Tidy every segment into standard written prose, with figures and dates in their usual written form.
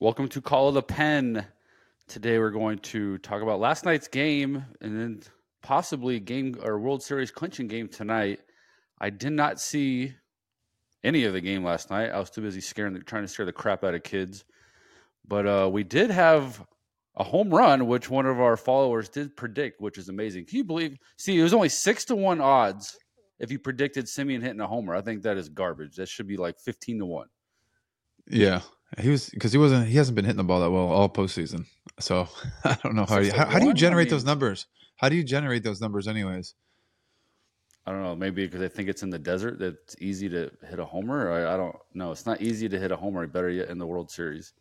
Welcome to Call of the Pen. Today we're going to talk about last night's game and then possibly game or World Series clinching game tonight. I did not see any of the game last night. I was too busy trying to scare the crap out of kids. But we did have a home run, which one of our followers did predict, which is amazing. Can you believe? See, it was only 6-1 odds if you predicted Semien hitting a homer. I think that is garbage. That should be like 15-1. Yeah. He hasn't been hitting the ball that well all postseason. So I don't know how do you generate those numbers? How do you generate those numbers, anyways? I don't know. Maybe because I think it's in the desert that it's easy to hit a homer. I don't know. It's not easy to hit a homer. Better yet, in the World Series.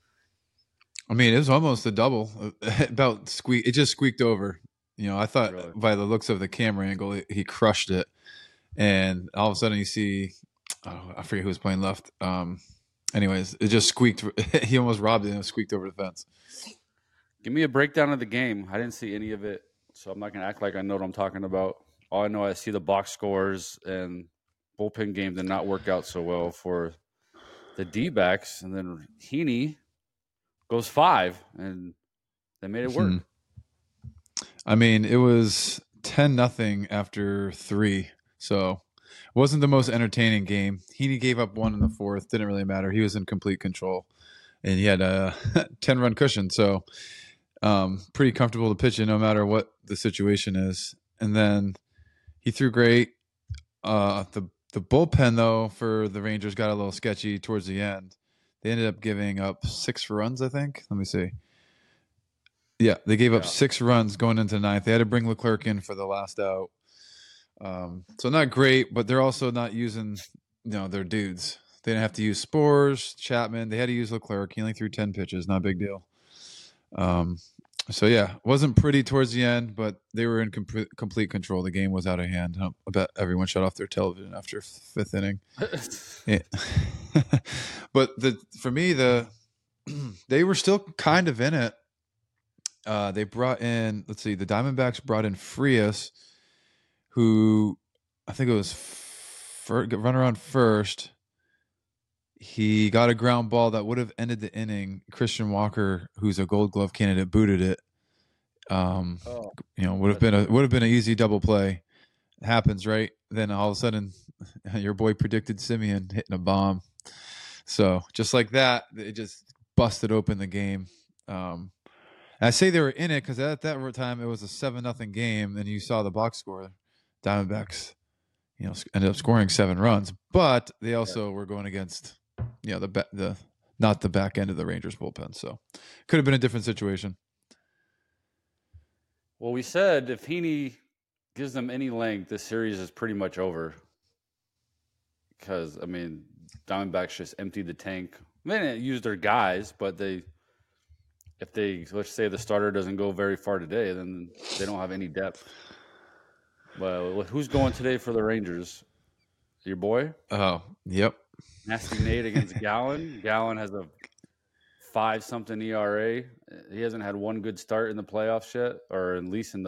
I mean, it was almost a double. It just squeaked over. You know, I thought really? By the looks of the camera angle, he crushed it, and all of a sudden you see, I forget who was playing left. Anyways, it just squeaked. He almost robbed it and it squeaked over the fence. Give me a breakdown of the game. I didn't see any of it, so I'm not going to act like I know what I'm talking about. All I know, I see the box scores, and bullpen game did not work out so well for the D-backs. And then Heaney goes 5, and they made it work. I mean, it was 10-0 after 3, so... Wasn't the most entertaining game. Heaney gave up 1 in the 4th. Didn't really matter. He was in complete control, and he had a 10-run cushion. So pretty comfortable to pitch in no matter what the situation is. And then he threw great. The bullpen, though, for the Rangers got a little sketchy towards the end. They ended up giving up 6 runs, I think. Let me see. Yeah, they gave up 6 runs going into 9th. They had to bring LeClerc in for the last out. So not great, but they're also not using, their dudes. They didn't have to use Spores, Chapman. They had to use LeClerc. He only threw 10 pitches. Not a big deal. So yeah, wasn't pretty towards the end, but they were in complete control. The game was out of hand. I bet everyone shut off their television after 5th inning. But they were still kind of in it. They brought in, the Diamondbacks brought in Frias, who I think it was runner on first. He got a ground ball that would have ended the inning. Christian Walker, who's a Gold Glove candidate, booted it. Would have been an easy double play. It happens, right? Then all of a sudden, your boy predicted Semien hitting a bomb. So just like that, it just busted open the game. I say they were in it because at that time it was a 7-0 game, and you saw the box score. Diamondbacks, ended up scoring 7 runs, but they also were going against, the not the back end of the Rangers bullpen, so could have been a different situation. Well, we said if Heaney gives them any length, this series is pretty much over. Because Diamondbacks just emptied the tank. They didn't use their guys, but they. If they, let's say the starter doesn't go very far today, then they don't have any depth. Well, who's going today for the Rangers? Your boy? Oh, yep. Nasty Nate against Gallen. Gallen has a 5-something ERA. He hasn't had one good start in the playoffs yet, or at least since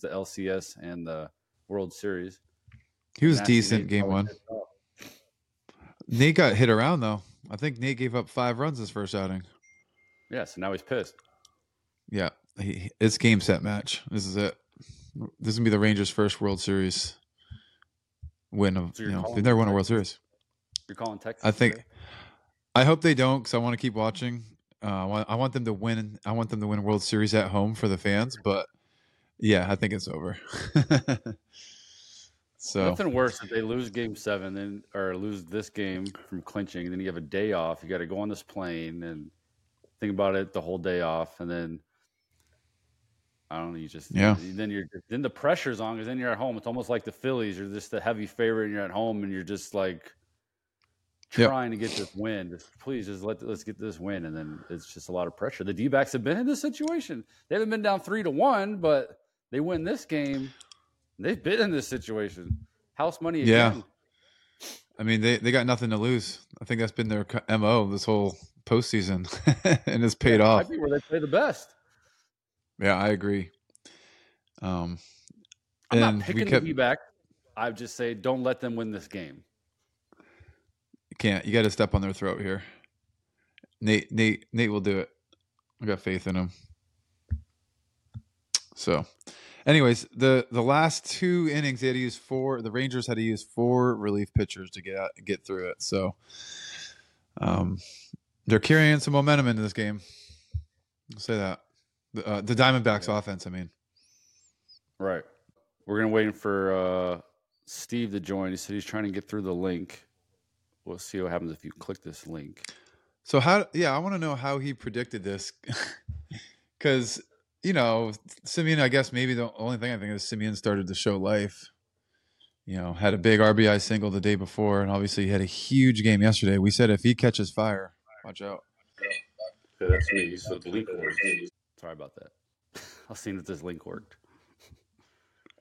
the LCS and the World Series. He was decent game 1. Nate got hit around, though. I think Nate gave up 5 runs his first outing. Yeah, so now he's pissed. Yeah, it's game, set, match. This is it. This is going to be the Rangers' first World Series win. They've never won a World Series. You're calling Texas? I think. Today? I hope they don't because I want to keep watching. I want them to win. I want them to win World Series at home for the fans. But, yeah, I think it's over. So nothing worse if they lose game 7 or lose this game from clinching. Then you have a day off. You got to go on this plane and – about it the whole day off, and then I don't know. You just then the pressure's on because then you're at home. It's almost like the Phillies. You're just the heavy favorite, and you're at home, and you're just like trying to get this win. Just, please, just let's get this win, and then it's just a lot of pressure. The D-backs have been in this situation. They haven't been down 3-1, but they win this game. They've been in this situation. House money again. Yeah, they got nothing to lose. I think that's been their MO this whole postseason and it's paid off. I think where they play the best. Yeah, I agree. I'm not picking the D-back. I just say don't let them win this game. You got to step on their throat here. Nate will do it. I got faith in him. So, anyways, the last two innings they had to use four. The Rangers had to use four relief pitchers to get through it. So, they're carrying some momentum into this game. I'll say that the Diamondbacks offense. I mean, right. We're gonna wait for Steve to join. He said he's trying to get through the link. We'll see what happens if you click this link. So how? Yeah, I want to know how he predicted this, because. You know, Semien, I guess maybe the only thing I think is Semien started to show life. You know, had a big RBI single the day before, and obviously he had a huge game yesterday. We said if he catches fire, watch out. Yeah, that's me. So the link worked. Sorry about that. I've seen that this link worked.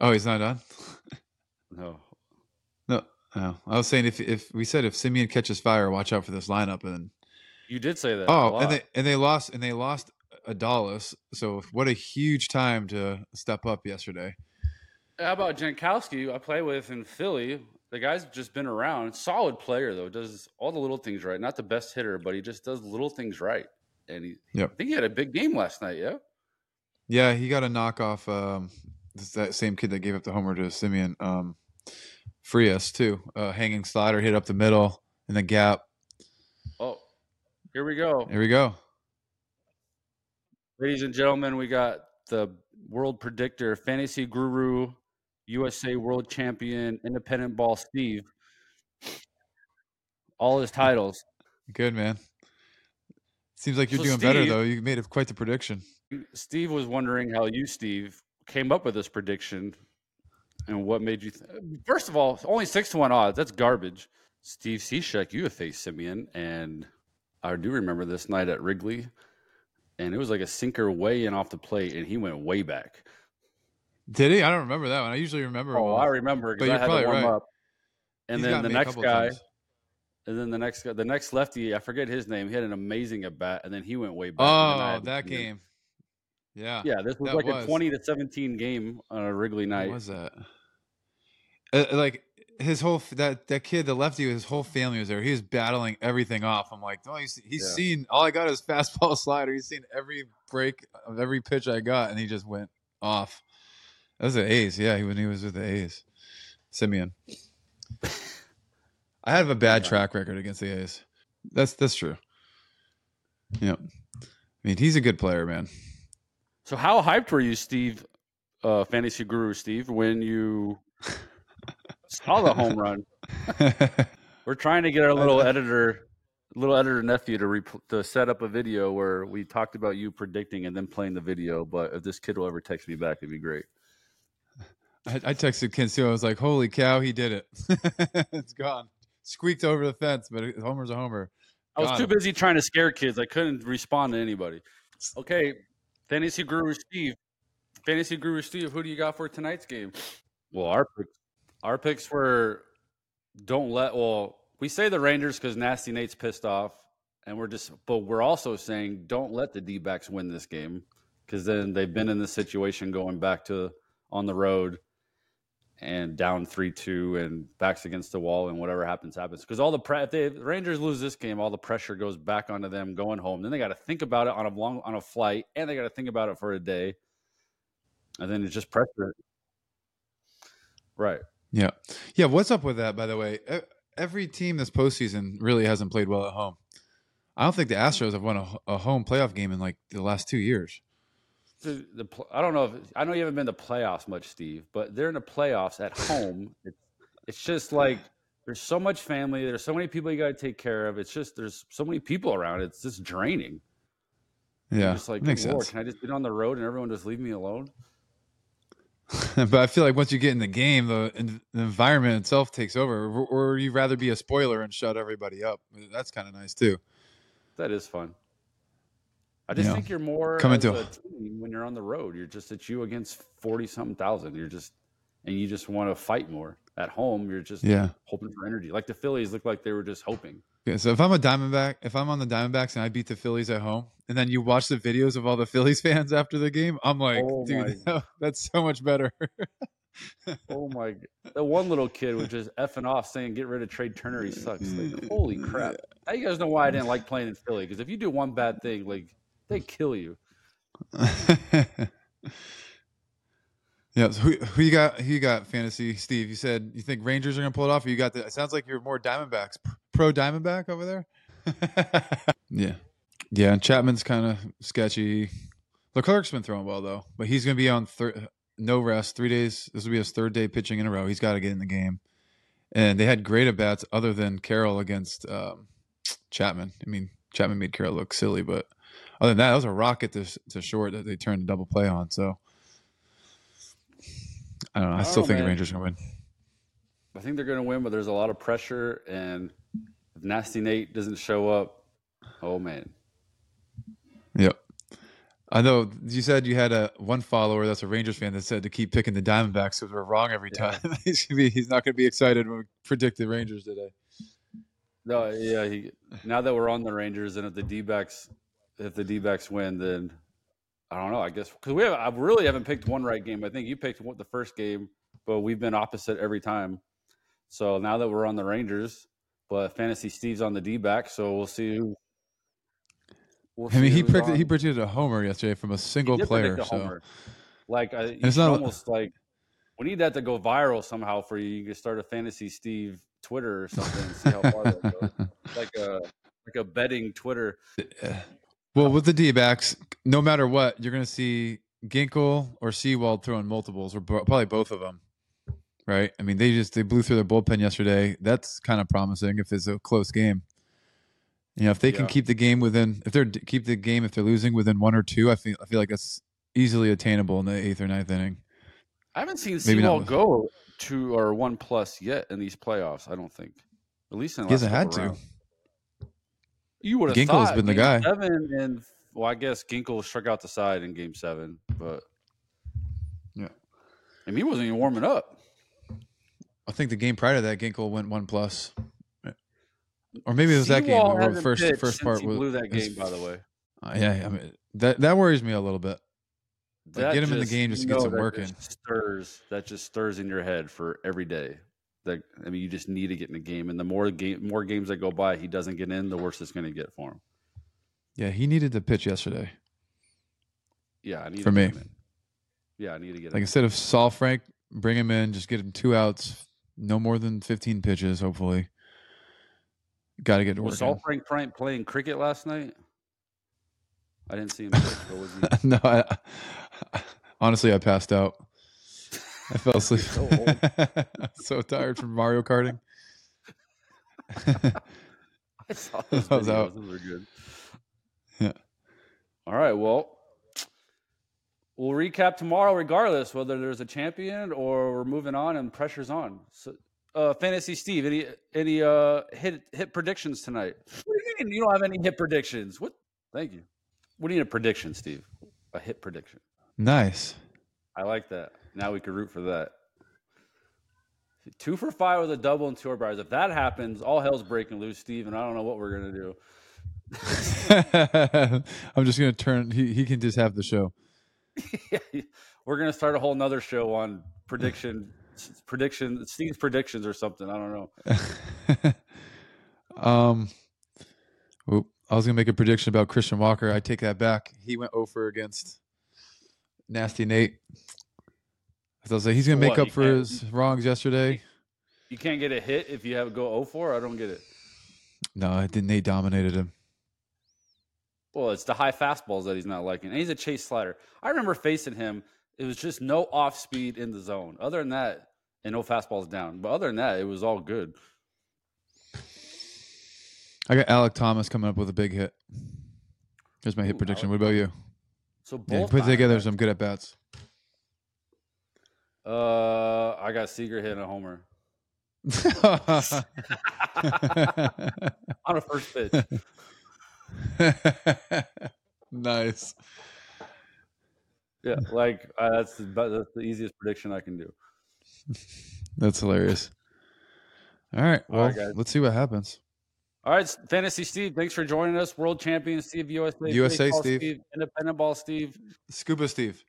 Oh, he's not on? No. I was saying if Semien catches fire, watch out for this lineup. And you did say that. Oh, and they lost. Adalas, so what a huge time to step up yesterday. How about Jankowski? I play with in Philly. The guy's just been around. Solid player, though. Does all the little things right. Not the best hitter, but he just does little things right. And I think he had a big game last night, yeah? Yeah, he got a knockoff. That same kid that gave up the homer to Semien. Frias, too. Hanging slider, hit up the middle in the gap. Oh, here we go. Here we go. Ladies and gentlemen, we got the world predictor, fantasy guru, USA world champion, independent ball Steve. All his titles. Good, man. Seems like you're doing better, though. You made quite the prediction. Steve was wondering how you, Steve, came up with this prediction and what made you first of all, only 6-1 odds. That's garbage. Steve Ciszek, you have faced Semien, and I do remember this night at Wrigley. And it was like a sinker way in off the plate, and he went way back. Did he? I don't remember that one. I usually remember. Oh, I remember because I had to warm up. And then the next guy, the next lefty, I forget his name. He had an amazing at bat, and then he went way back. Oh, that game. Yeah. Yeah, this was like a 20-17 game on a Wrigley night. What was that? Like his whole that kid, the lefty, his whole family was there. He was battling everything off. I'm like, no, he's seen all I got is fastball slider. He's seen every break of every pitch I got, and he just went off. That was the A's, yeah. When he was with the A's, Semien. I have a bad track record against the A's. That's true. Yeah, I mean he's a good player, man. So how hyped were you, Steve, fantasy guru Steve, when you? Saw the home run. We're trying to get our little editor nephew to set up a video where we talked about you predicting and then playing the video. But if this kid will ever text me back, it'd be great. I texted Ken too. I was like, "Holy cow, he did it! It's gone. Squeaked over the fence, but homer's a homer." Gone. I was too busy trying to scare kids. I couldn't respond to anybody. Okay, fantasy guru Steve, who do you got for tonight's game? Well, Our picks were we say the Rangers because Nasty Nate's pissed off, and but we're also saying don't let the D-backs win this game because then they've been in this situation going back to on the road and down 3-2 and backs against the wall and whatever happens because if the Rangers lose this game, all the pressure goes back onto them going home. Then they got to think about it on a flight, and they got to think about it for a day, and then it's just pressure, right? Yeah. Yeah. What's up with that, by the way? Every team this postseason really hasn't played well at home. I don't think the Astros have won a home playoff game in like the last 2 years. I don't know. I know you haven't been to playoffs much, Steve, but they're in the playoffs at home. It's just like there's so much family. There's so many people you got to take care of. It's just there's so many people around. It's just draining. Yeah. It's like, makes sense. Can I just get on the road and everyone just leave me alone? But I feel like once you get in the game, the environment itself takes over. Or you'd rather be a spoiler and shut everybody up. That's kind of nice too. That is fun. I just think you're more a team when you're on the road. You're just it's you against 40,000. You just want to fight more. At home, you're just hoping for energy. Like the Phillies looked like they were just hoping. Yeah, so if I'm on the Diamondbacks and I beat the Phillies at home, and then you watch the videos of all the Phillies fans after the game, I'm like, dude, that's so much better. Oh my God. That one little kid was just effing off saying, get rid of Trey Turner, he sucks. Like, holy crap. Now you guys know why I didn't like playing in Philly, because if you do one bad thing, like, they kill you. Yeah, so who you got fantasy, Steve? You said you think Rangers are gonna pull it off, or you got the, it sounds like you're more Diamondbacks, pro Diamondback over there. Yeah, and Chapman's kind of sketchy. LeClerc's been throwing well though, but he's gonna be on no rest, 3 days. This will be his third day pitching in a row. He's got to get in the game. And they had great at-bats other than Carroll against Chapman. I mean, Chapman made Carroll look silly, but other than that, that was a rocket to short that they turned a double play on. So, I don't know. I still think the Rangers are going to win. I think they're going to win, but there's a lot of pressure. And if Nasty Nate doesn't show up, oh, man. Yep. I know you said you had one follower that's a Rangers fan that said to keep picking the Diamondbacks because we're wrong every time. Yeah. He's not going to be excited when we predict the Rangers today. No, yeah. Now that we're on the Rangers, and if the D-backs win, then I don't know. I guess because I really haven't picked one right game. I think you picked the first game, but we've been opposite every time. So now that we're on the Rangers, but Fantasy Steve's on the D-backs, so we'll see who. He predicted a homer yesterday from a single player. We need that to go viral somehow for you. You can start a Fantasy Steve Twitter or something and see how far that goes. Like a betting Twitter. Yeah. Well, with the D-backs, no matter what, you're going to see Ginkel or Seawald throwing multiples, or probably both of them, right? I mean, they blew through their bullpen yesterday. That's kind of promising if it's a close game. You know, if they can keep the game if they're losing within one or two, I feel like that's easily attainable in the eighth or ninth inning. I haven't seen Seawald go 2 or 1+ yet in these playoffs. I don't think, at least in the last couple rounds. You would have thought Ginkel's been the guy. Seven, and I guess Ginkel struck out the side in Game 7, but yeah, and he wasn't even warming up. I think the game prior to that, Ginkel went 1+. Or maybe it was that game. The first part he blew that game, by the way. Yeah, I mean that worries me a little bit. Like, get him in the game just to get some work in. That just stirs in your head for every day. You just need to get in the game, and the more games that go by, he doesn't get in, the worse it's going to get for him. Yeah, he needed to pitch yesterday. I need to get him. Like instead of Saul Frank, bring him in, just get him 2 outs, no more than 15 pitches, hopefully. Got to get to work. Was Saul Frank playing cricket last night? I didn't see him pitch, but was he? No, honestly, I passed out. I fell asleep. So old. So tired from Mario Karting. I saw those videos. Those are good. Yeah. All right. Well, we'll recap tomorrow regardless whether there's a champion or we're moving on and pressure's on. So, Fantasy Steve, any hit predictions tonight? What do you mean you don't have any hit predictions? What? Thank you. What do you need a prediction, Steve? A hit prediction. Nice. I like that. Now we can root for that. 2 for 5 with a double and 2 RBIs. If that happens, all hell's breaking loose, Steve, and I don't know what we're gonna do. I'm just gonna turn. He can just have the show. We're gonna start a whole nother show on prediction. Steve's predictions or something. I don't know. I was gonna make a prediction about Christian Walker. I take that back. He went 0 for against Nasty Nate. So I was like, he's gonna make up for his wrongs yesterday. You can't get a hit if you go 0-4. I don't get it. No, Nate dominated him. Well, it's the high fastballs that he's not liking, and he's a chase slider. I remember facing him. It was just no off speed in the zone. Other than that, and no fastballs down. But other than that, it was all good. I got Alec Thomas coming up with a big hit. Here's my hit prediction. What about you? So both put together some good at bats. I got Seager hitting a homer on a first pitch. Nice. Yeah, that's the easiest prediction I can do. That's hilarious. All right, well, let's see what happens. All right, Fantasy Steve, thanks for joining us. World Champion Steve, USA Steve, Independent Ball Steve, Scuba Steve.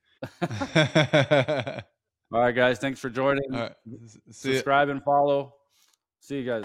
All right, guys. Thanks for joining. Right. Subscribe and follow. See you guys.